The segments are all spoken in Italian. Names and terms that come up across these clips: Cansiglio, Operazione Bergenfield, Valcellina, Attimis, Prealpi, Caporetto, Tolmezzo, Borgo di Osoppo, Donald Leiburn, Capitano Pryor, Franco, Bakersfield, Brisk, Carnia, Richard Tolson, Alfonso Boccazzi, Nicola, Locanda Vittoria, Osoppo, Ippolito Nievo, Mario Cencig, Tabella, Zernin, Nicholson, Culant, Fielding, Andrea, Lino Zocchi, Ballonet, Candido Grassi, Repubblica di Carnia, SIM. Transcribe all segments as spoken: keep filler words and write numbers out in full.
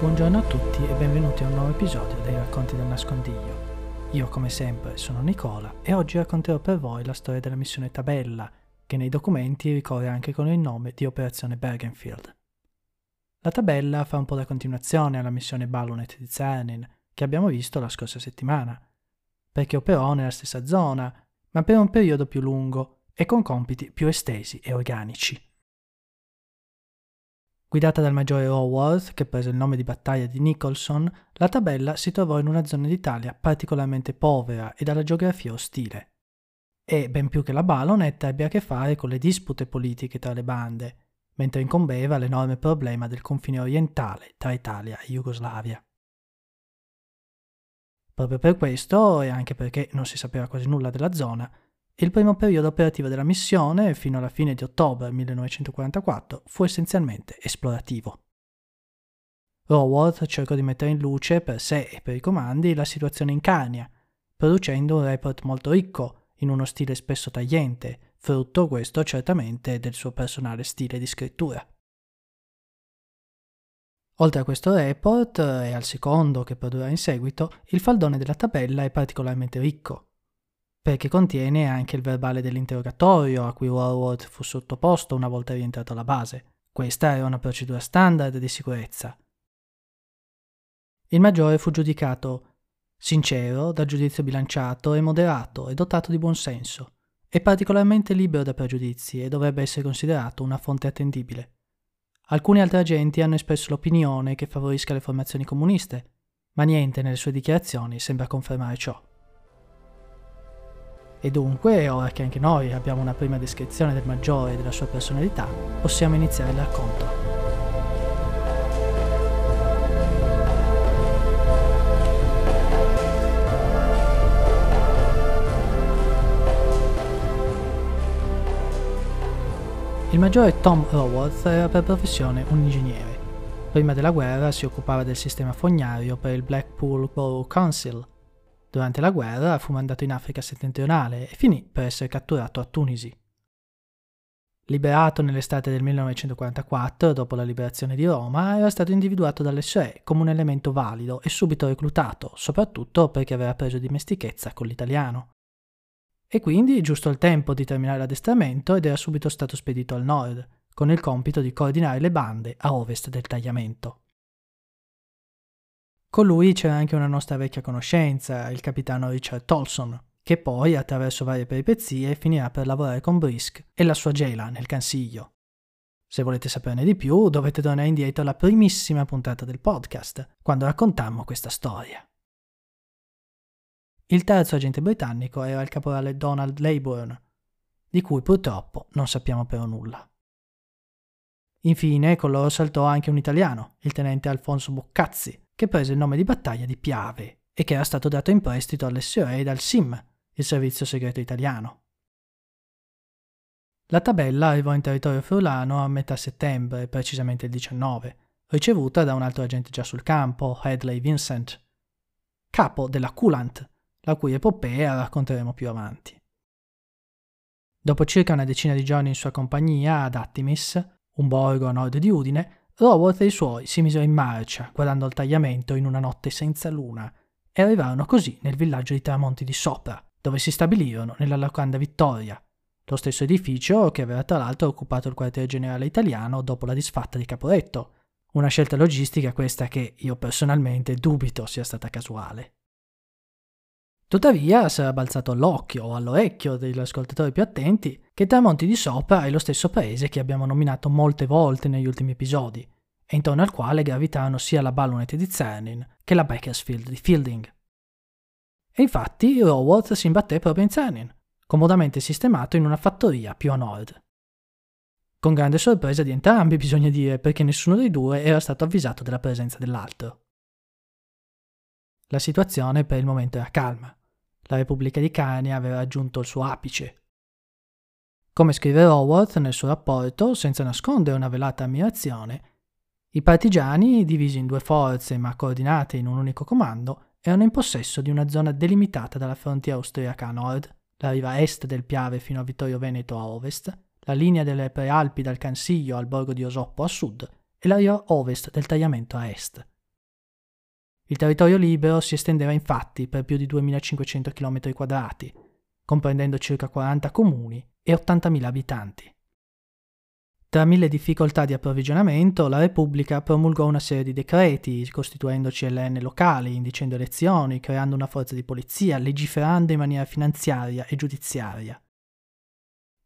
Buongiorno a tutti e benvenuti a un nuovo episodio dei racconti del nascondiglio. Io come sempre sono Nicola e oggi racconterò per voi la storia della missione Tabella, che nei documenti ricorre anche con il nome di Operazione Bergenfield. La tabella fa un po' da continuazione alla missione Ballonet di Zernin, che abbiamo visto la scorsa settimana, perché operò nella stessa zona, ma per un periodo più lungo e con compiti più estesi e organici. Guidata dal maggiore Roworth, che prese il nome di battaglia di Nicholson, la tabella si trovò in una zona d'Italia particolarmente povera e dalla geografia ostile. E, ben più che la Ballonet, ebbe a che fare con le dispute politiche tra le bande, mentre incombeva l'enorme problema del confine orientale tra Italia e Jugoslavia. Proprio per questo, e anche perché non si sapeva quasi nulla della zona, il primo periodo operativo della missione, fino alla fine di ottobre millenovecentoquarantaquattro, fu essenzialmente esplorativo. Roworth cercò di mettere in luce per sé e per i comandi la situazione in Carnia, producendo un report molto ricco, in uno stile spesso tagliente, frutto questo certamente del suo personale stile di scrittura. Oltre a questo report, e al secondo che produrrà in seguito, il faldone della tabella è particolarmente ricco, perché contiene anche il verbale dell'interrogatorio a cui Roworth fu sottoposto una volta rientrato alla base. Questa era una procedura standard di sicurezza. Il maggiore fu giudicato sincero, da giudizio bilanciato e moderato e dotato di buon senso. È particolarmente libero da pregiudizi e dovrebbe essere considerato una fonte attendibile. Alcuni altri agenti hanno espresso l'opinione che favorisca le formazioni comuniste, ma niente nelle sue dichiarazioni sembra confermare ciò. E dunque, ora che anche noi abbiamo una prima descrizione del maggiore e della sua personalità, possiamo iniziare il racconto. Il maggiore Tom Roworth era per professione un ingegnere. Prima della guerra si occupava del sistema fognario per il Blackpool Borough Council. Durante la guerra fu mandato in Africa settentrionale e finì per essere catturato a Tunisi. Liberato nell'estate del millenovecentoquarantaquattro, dopo la liberazione di Roma, era stato individuato dall'esse e come un elemento valido e subito reclutato, soprattutto perché aveva preso dimestichezza con l'italiano. E quindi, giusto al tempo di terminare l'addestramento, ed era subito stato spedito al nord, con il compito di coordinare le bande a ovest del Tagliamento. Con lui c'era anche una nostra vecchia conoscenza, il capitano Richard Tolson, che poi, attraverso varie peripezie, finirà per lavorare con Brisk e la sua gela nel Cansiglio. Se volete saperne di più, dovete tornare indietro alla primissima puntata del podcast, quando raccontammo questa storia. Il terzo agente britannico era il caporale Donald Leiburn, di cui purtroppo non sappiamo però nulla. Infine, con loro saltò anche un italiano, il tenente Alfonso Boccazzi, che prese il nome di battaglia di Piave e che era stato dato in prestito all'esse o e dal SIM, il servizio segreto italiano. La tabella arrivò in territorio friulano a metà settembre, precisamente il diciannove, ricevuta da un altro agente già sul campo, Hadley Vincent, capo della Culant, la cui epopea racconteremo più avanti. Dopo circa una decina di giorni in sua compagnia ad Attimis, un borgo a nord di Udine, Roworth e i suoi si misero in marcia, guardando il Tagliamento in una notte senza luna, e arrivarono così nel villaggio di Tramonti di Sopra, dove si stabilirono nella Locanda Vittoria, lo stesso edificio che aveva tra l'altro occupato il quartier generale italiano dopo la disfatta di Caporetto, una scelta logistica questa che io personalmente dubito sia stata casuale. Tuttavia sarà balzato all'occhio o all'orecchio degli ascoltatori più attenti che Tramonti di Sopra è lo stesso paese che abbiamo nominato molte volte negli ultimi episodi e intorno al quale gravitarono sia la Ballonet di Zernin che la Bakersfield di Fielding. E infatti Roworth si imbatté proprio in Zernin, comodamente sistemato in una fattoria più a nord. Con grande sorpresa di entrambi, bisogna dire, perché nessuno dei due era stato avvisato della presenza dell'altro. La situazione per il momento era calma. La Repubblica di Carnia aveva raggiunto il suo apice. Come scrive Roworth nel suo rapporto, senza nascondere una velata ammirazione, i partigiani, divisi in due forze ma coordinate in un unico comando, erano in possesso di una zona delimitata dalla frontiera austriaca a nord, la riva est del Piave fino a Vittorio Veneto a ovest, la linea delle Prealpi dal Cansiglio al Borgo di Osoppo a sud e la riva ovest del Tagliamento a est, Il territorio libero si estendeva infatti per più di duemilacinquecento chilometri quadrati, comprendendo circa quaranta comuni e ottantamila abitanti. Tra mille difficoltà di approvvigionamento, la Repubblica promulgò una serie di decreti, costituendo C L N locali, indicendo elezioni, creando una forza di polizia, legiferando in maniera finanziaria e giudiziaria.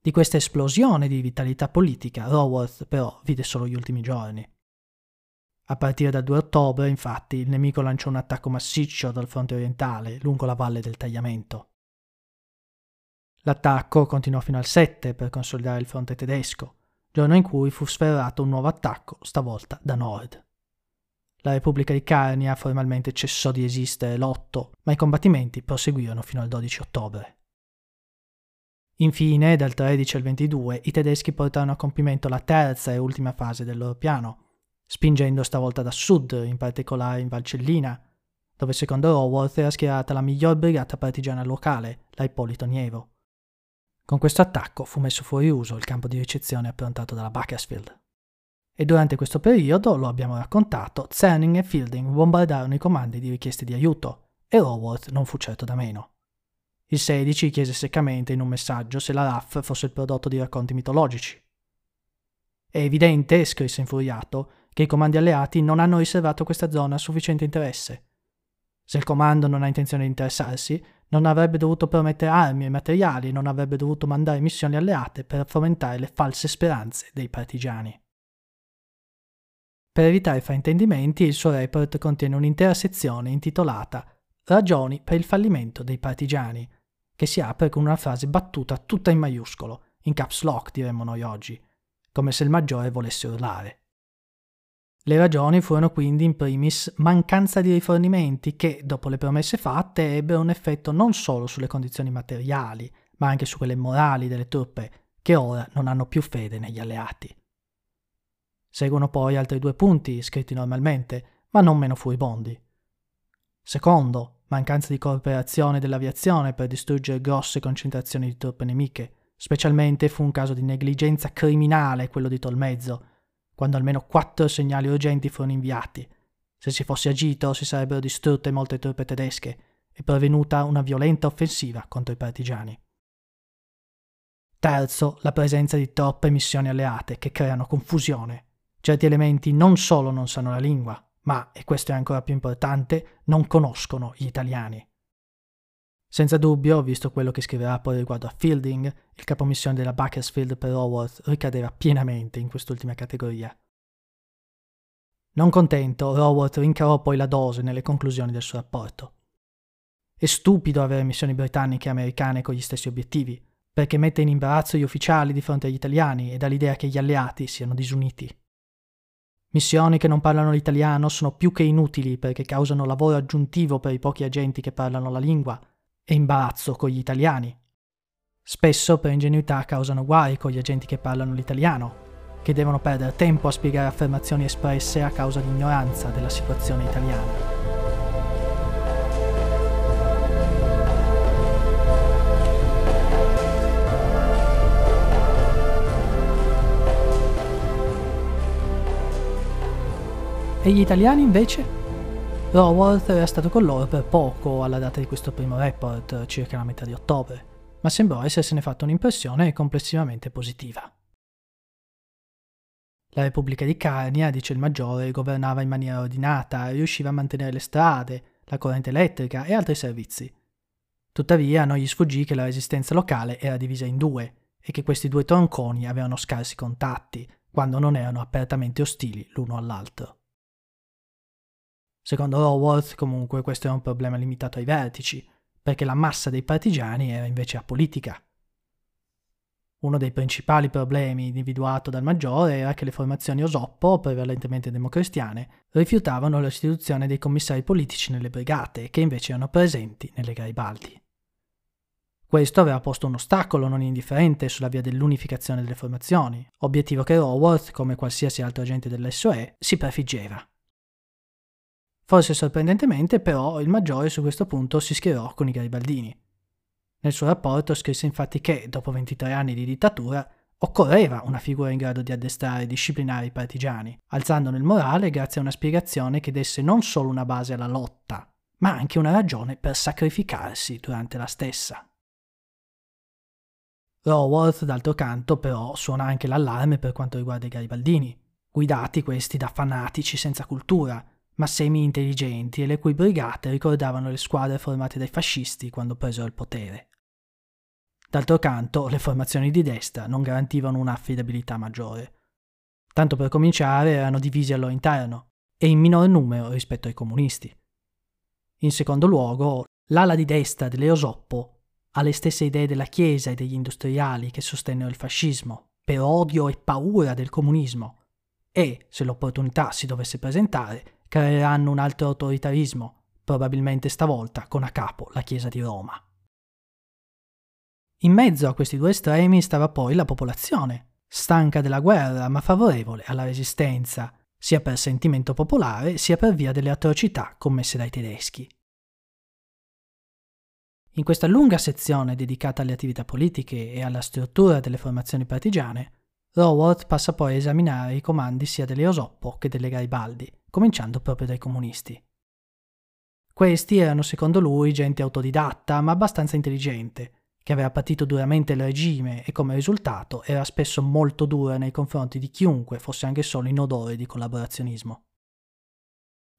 Di questa esplosione di vitalità politica, Roworth però vide solo gli ultimi giorni. A partire dal due ottobre, infatti, il nemico lanciò un attacco massiccio dal fronte orientale, lungo la valle del Tagliamento. L'attacco continuò fino al sette per consolidare il fronte tedesco, giorno in cui fu sferrato un nuovo attacco, stavolta da nord. La Repubblica di Carnia formalmente cessò di esistere l'otto, ma i combattimenti proseguirono fino al dodici ottobre. Infine, dal tredici al ventidue, i tedeschi portarono a compimento la terza e ultima fase del loro piano, spingendo stavolta da sud, in particolare in Valcellina, dove secondo Roworth era schierata la miglior brigata partigiana locale, la Ippolito Nievo. Con questo attacco fu messo fuori uso il campo di ricezione approntato dalla Bakersfield. E durante questo periodo, lo abbiamo raccontato, Zernin e Fielding bombardarono i comandi di richieste di aiuto, e Roworth non fu certo da meno. Il sedici chiese seccamente in un messaggio se la R A F fosse il prodotto di racconti mitologici. È evidente, scrisse infuriato, che i comandi alleati non hanno riservato questa zona a sufficiente interesse. Se il comando non ha intenzione di interessarsi, non avrebbe dovuto promettere armi e materiali e non avrebbe dovuto mandare missioni alleate per fomentare le false speranze dei partigiani. Per evitare fraintendimenti, il suo report contiene un'intera sezione intitolata «Ragioni per il fallimento dei partigiani», che si apre con una frase battuta tutta in maiuscolo, in caps lock diremmo noi oggi, come se il maggiore volesse urlare. Le ragioni furono quindi in primis mancanza di rifornimenti che, dopo le promesse fatte, ebbero un effetto non solo sulle condizioni materiali, ma anche su quelle morali delle truppe, che ora non hanno più fede negli alleati. Seguono poi altri due punti, scritti normalmente, ma non meno furibondi. Secondo, mancanza di cooperazione dell'aviazione per distruggere grosse concentrazioni di truppe nemiche, specialmente fu un caso di negligenza criminale quello di Tolmezzo, quando almeno quattro segnali urgenti furono inviati. Se si fosse agito si sarebbero distrutte molte truppe tedesche e prevenuta una violenta offensiva contro i partigiani. Terzo, la presenza di troppe missioni alleate che creano confusione. Certi elementi non solo non sanno la lingua, ma, e questo è ancora più importante, non conoscono gli italiani. Senza dubbio, visto quello che scriverà poi riguardo a Fielding, il capomissione della Bakersfield per Roworth ricadeva pienamente in quest'ultima categoria. Non contento, Roworth rincarò poi la dose nelle conclusioni del suo rapporto. È stupido avere missioni britanniche e americane con gli stessi obiettivi, perché mette in imbarazzo gli ufficiali di fronte agli italiani e dà l'idea che gli alleati siano disuniti. Missioni che non parlano l'italiano sono più che inutili perché causano lavoro aggiuntivo per i pochi agenti che parlano la lingua, e imbarazzo con gli italiani. Spesso per ingenuità causano guai con gli agenti che parlano l'italiano, che devono perdere tempo a spiegare affermazioni espresse a causa di ignoranza della situazione italiana. E gli italiani invece? Roworth era stato con loro per poco alla data di questo primo report, circa la metà di ottobre, ma sembrò essersene fatta un'impressione complessivamente positiva. La Repubblica di Carnia, dice il maggiore, governava in maniera ordinata, riusciva a mantenere le strade, la corrente elettrica e altri servizi. Tuttavia non gli sfuggì che la resistenza locale era divisa in due e che questi due tronconi avevano scarsi contatti, quando non erano apertamente ostili l'uno all'altro. Secondo Roworth, comunque, questo era un problema limitato ai vertici, perché la massa dei partigiani era invece apolitica. Uno dei principali problemi individuato dal maggiore era che le formazioni Osoppo, prevalentemente democristiane, rifiutavano l'istituzione dei commissari politici nelle brigate, che invece erano presenti nelle Garibaldi. Questo aveva posto un ostacolo non indifferente sulla via dell'unificazione delle formazioni, obiettivo che Roworth, come qualsiasi altro agente dell'S O E, si prefiggeva. Forse sorprendentemente, però, il maggiore su questo punto si schierò con i garibaldini. Nel suo rapporto scrisse infatti che, dopo ventitré anni di dittatura, Occorreva una figura in grado di addestrare e disciplinare i partigiani, alzandone il morale grazie a una spiegazione che desse non solo una base alla lotta, ma anche una ragione per sacrificarsi durante la stessa. Roworth, d'altro canto, però, suona anche l'allarme per quanto riguarda i garibaldini, guidati questi da fanatici senza cultura, ma semi-intelligenti e le cui brigate ricordavano le squadre formate dai fascisti quando presero il potere. D'altro canto, le formazioni di destra non garantivano un'affidabilità maggiore. Tanto per cominciare erano divisi al loro interno, e in minor numero rispetto ai comunisti. In secondo luogo, l'ala di destra dell'Eosoppo ha le stesse idee della Chiesa e degli industriali che sostennero il fascismo, per odio e paura del comunismo, e, se l'opportunità si dovesse presentare, creeranno un altro autoritarismo, probabilmente stavolta con a capo la Chiesa di Roma. In mezzo a questi due estremi stava poi la popolazione, stanca della guerra ma favorevole alla resistenza, sia per sentimento popolare sia per via delle atrocità commesse dai tedeschi. In questa lunga sezione dedicata alle attività politiche e alla struttura delle formazioni partigiane, Roworth passa poi a esaminare i comandi sia dell'Eosoppo che delle Garibaldi, cominciando proprio dai comunisti. Questi erano secondo lui gente autodidatta ma abbastanza intelligente, che aveva patito duramente il regime e come risultato era spesso molto dura nei confronti di chiunque fosse anche solo in odore di collaborazionismo.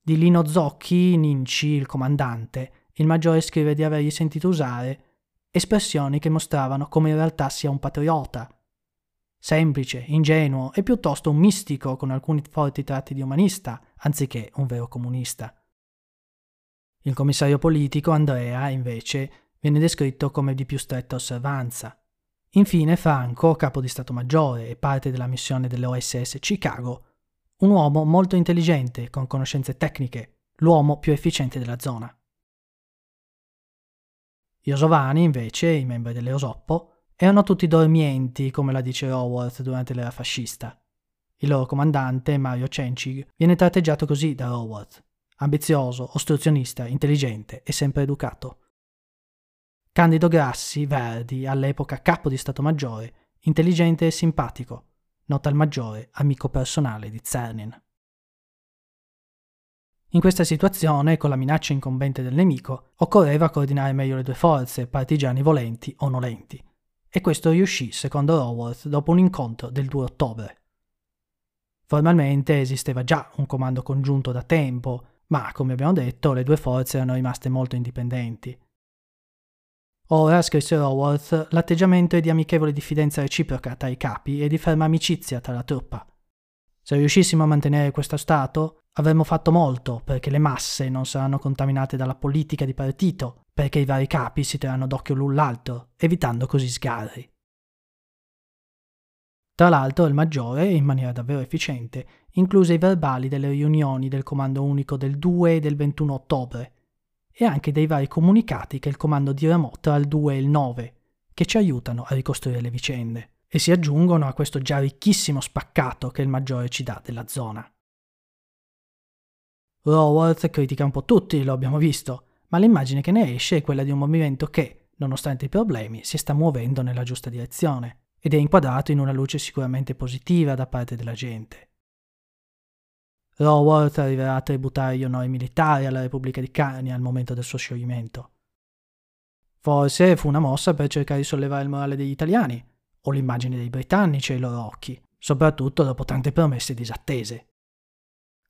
Di Lino Zocchi, Ninci, il comandante, il maggiore scrive di avergli sentito usare espressioni che mostravano come in realtà sia un patriota, semplice, ingenuo e piuttosto un mistico con alcuni forti tratti di umanista, anziché un vero comunista. Il commissario politico Andrea, invece, viene descritto come di più stretta osservanza. Infine Franco, capo di Stato Maggiore e parte della missione dell'O S S Chicago, un uomo molto intelligente, con conoscenze tecniche, l'uomo più efficiente della zona. Gli Osovani, invece, i membri dell'Eosoppo, erano tutti dormienti, come la dice Roworth durante l'era fascista. Il loro comandante, Mario Cencig, viene tratteggiato così da Roworth: ambizioso, ostruzionista, intelligente e sempre educato. Candido Grassi, Verdi, all'epoca capo di Stato Maggiore, intelligente e simpatico, nota al maggiore amico personale di Zernin. In questa situazione, con la minaccia incombente del nemico, occorreva coordinare meglio le due forze, partigiani volenti o nolenti, e questo riuscì, secondo Roworth, dopo un incontro del due ottobre. Formalmente esisteva già un comando congiunto da tempo, ma, come abbiamo detto, le due forze erano rimaste molto indipendenti. Ora, scrisse Roworth, l'atteggiamento è di amichevole diffidenza reciproca tra i capi e di ferma amicizia tra la truppa. Se riuscissimo a mantenere questo stato, avremmo fatto molto, perché le masse non saranno contaminate dalla politica di partito, perché i vari capi si terranno d'occhio l'un l'altro, evitando così sgarri. Tra l'altro, il maggiore, in maniera davvero efficiente, incluse i verbali delle riunioni del Comando Unico del due e del ventuno ottobre, e anche dei vari comunicati che il comando diramò tra il due e il nove, che ci aiutano a ricostruire le vicende, e si aggiungono a questo già ricchissimo spaccato che il maggiore ci dà della zona. Roworth critica un po' tutti, lo abbiamo visto, ma l'immagine che ne esce è quella di un movimento che, nonostante i problemi, si sta muovendo nella giusta direzione, ed è inquadrato in una luce sicuramente positiva da parte della gente. Roworth arriverà a tributare gli onori militari alla Repubblica di Carnia al momento del suo scioglimento. Forse fu una mossa per cercare di sollevare il morale degli italiani, o l'immagine dei britannici ai loro occhi, soprattutto dopo tante promesse disattese.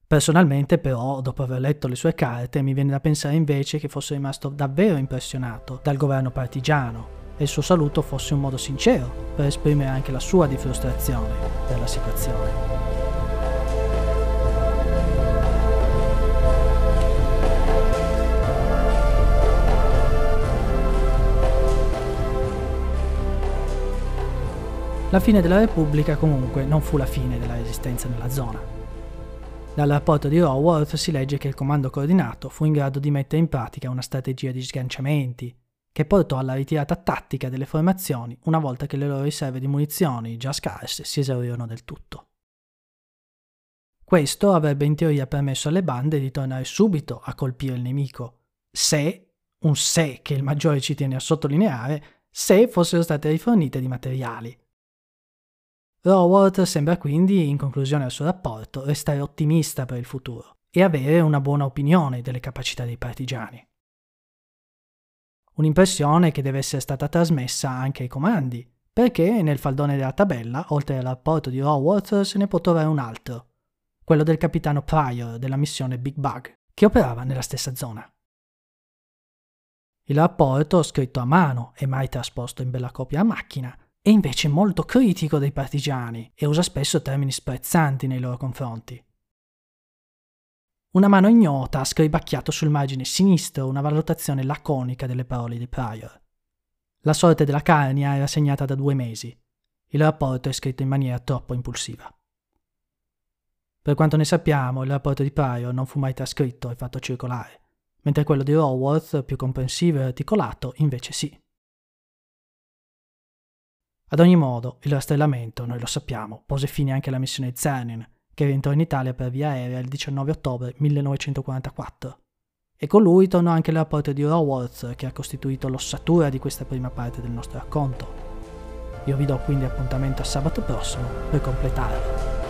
Personalmente, però, dopo aver letto le sue carte, mi viene da pensare invece che fosse rimasto davvero impressionato dal governo partigiano e il suo saluto fosse un modo sincero per esprimere anche la sua frustrazione per la situazione. La fine della Repubblica comunque non fu la fine della resistenza nella zona. Dal rapporto di Roworth si legge che il comando coordinato fu in grado di mettere in pratica una strategia di sganciamenti, che portò alla ritirata tattica delle formazioni una volta che le loro riserve di munizioni, già scarse, si esaurirono del tutto. Questo avrebbe in teoria permesso alle bande di tornare subito a colpire il nemico, se, un se che il maggiore ci tiene a sottolineare, se fossero state rifornite di materiali. Roworth sembra quindi, in conclusione al suo rapporto, restare ottimista per il futuro e avere una buona opinione delle capacità dei partigiani. Un'impressione che deve essere stata trasmessa anche ai comandi, perché nel faldone della tabella, oltre al rapporto di Roworth, se ne può trovare un altro, quello del capitano Pryor della missione Big Bug, che operava nella stessa zona. Il rapporto, scritto a mano e mai trasposto in bella copia a macchina, è invece molto critico dei partigiani e usa spesso termini sprezzanti nei loro confronti. Una mano ignota ha scribacchiato sul margine sinistro una valutazione laconica delle parole di Pryor. La sorte della Carnia era segnata da due mesi. Il rapporto è scritto in maniera troppo impulsiva. Per quanto ne sappiamo, il rapporto di Pryor non fu mai trascritto e fatto circolare, mentre quello di Roworth, più comprensivo e articolato, invece sì. Ad ogni modo, il rastrellamento, noi lo sappiamo, pose fine anche alla missione Zernin, che rientrò in Italia per via aerea il diciannove ottobre millenovecentoquarantaquattro, e con lui tornò anche il rapporto di Roworth, che ha costituito l'ossatura di questa prima parte del nostro racconto. Io vi do quindi appuntamento a sabato prossimo per completarlo.